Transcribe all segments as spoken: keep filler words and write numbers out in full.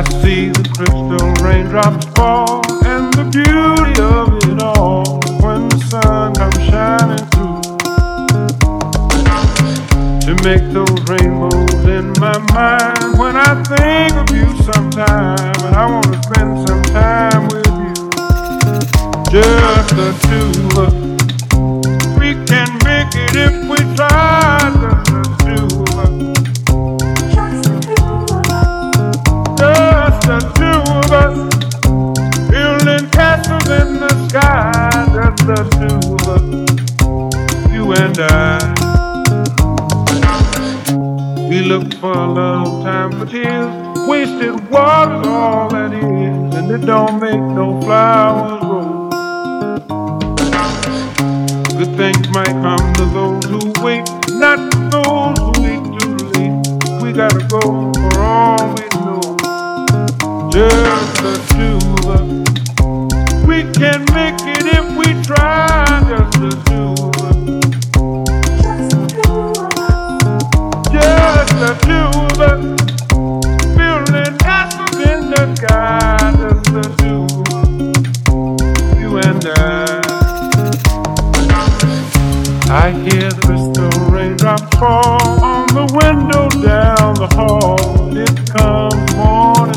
I see the crystal raindrops fall, and the beauty of it all when the sun comes shining through, to make those rainbows in my mind. When I think of you sometime, and I want to spend some time with you, just the two of us. We can make it if we try, just the two of us. Just the two of us, building castles in the sky. Just the two of us, you and I. We look for love, time for tears, wasted water's all that is, and it don't make no flowers grow. Good things might come to those who wait, not to those who wait too late. We gotta go for all we know. Just the two of us. We can make it if we try. Just the two of us. Just the two of us. Building castles in the sky. Just the two of us. You and I. I hear the crystal raindrops fall on the window down the hall. It comes morning.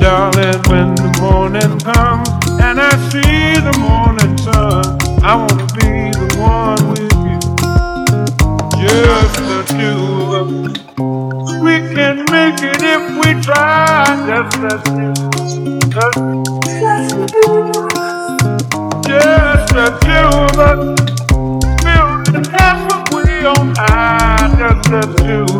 Darling, when the morning comes and I see the morning sun, I wanna be the one with you. Just the two of us. We can make it if we try. Just the two of us. Just the two of us. Building half of we on high. Just the two of us.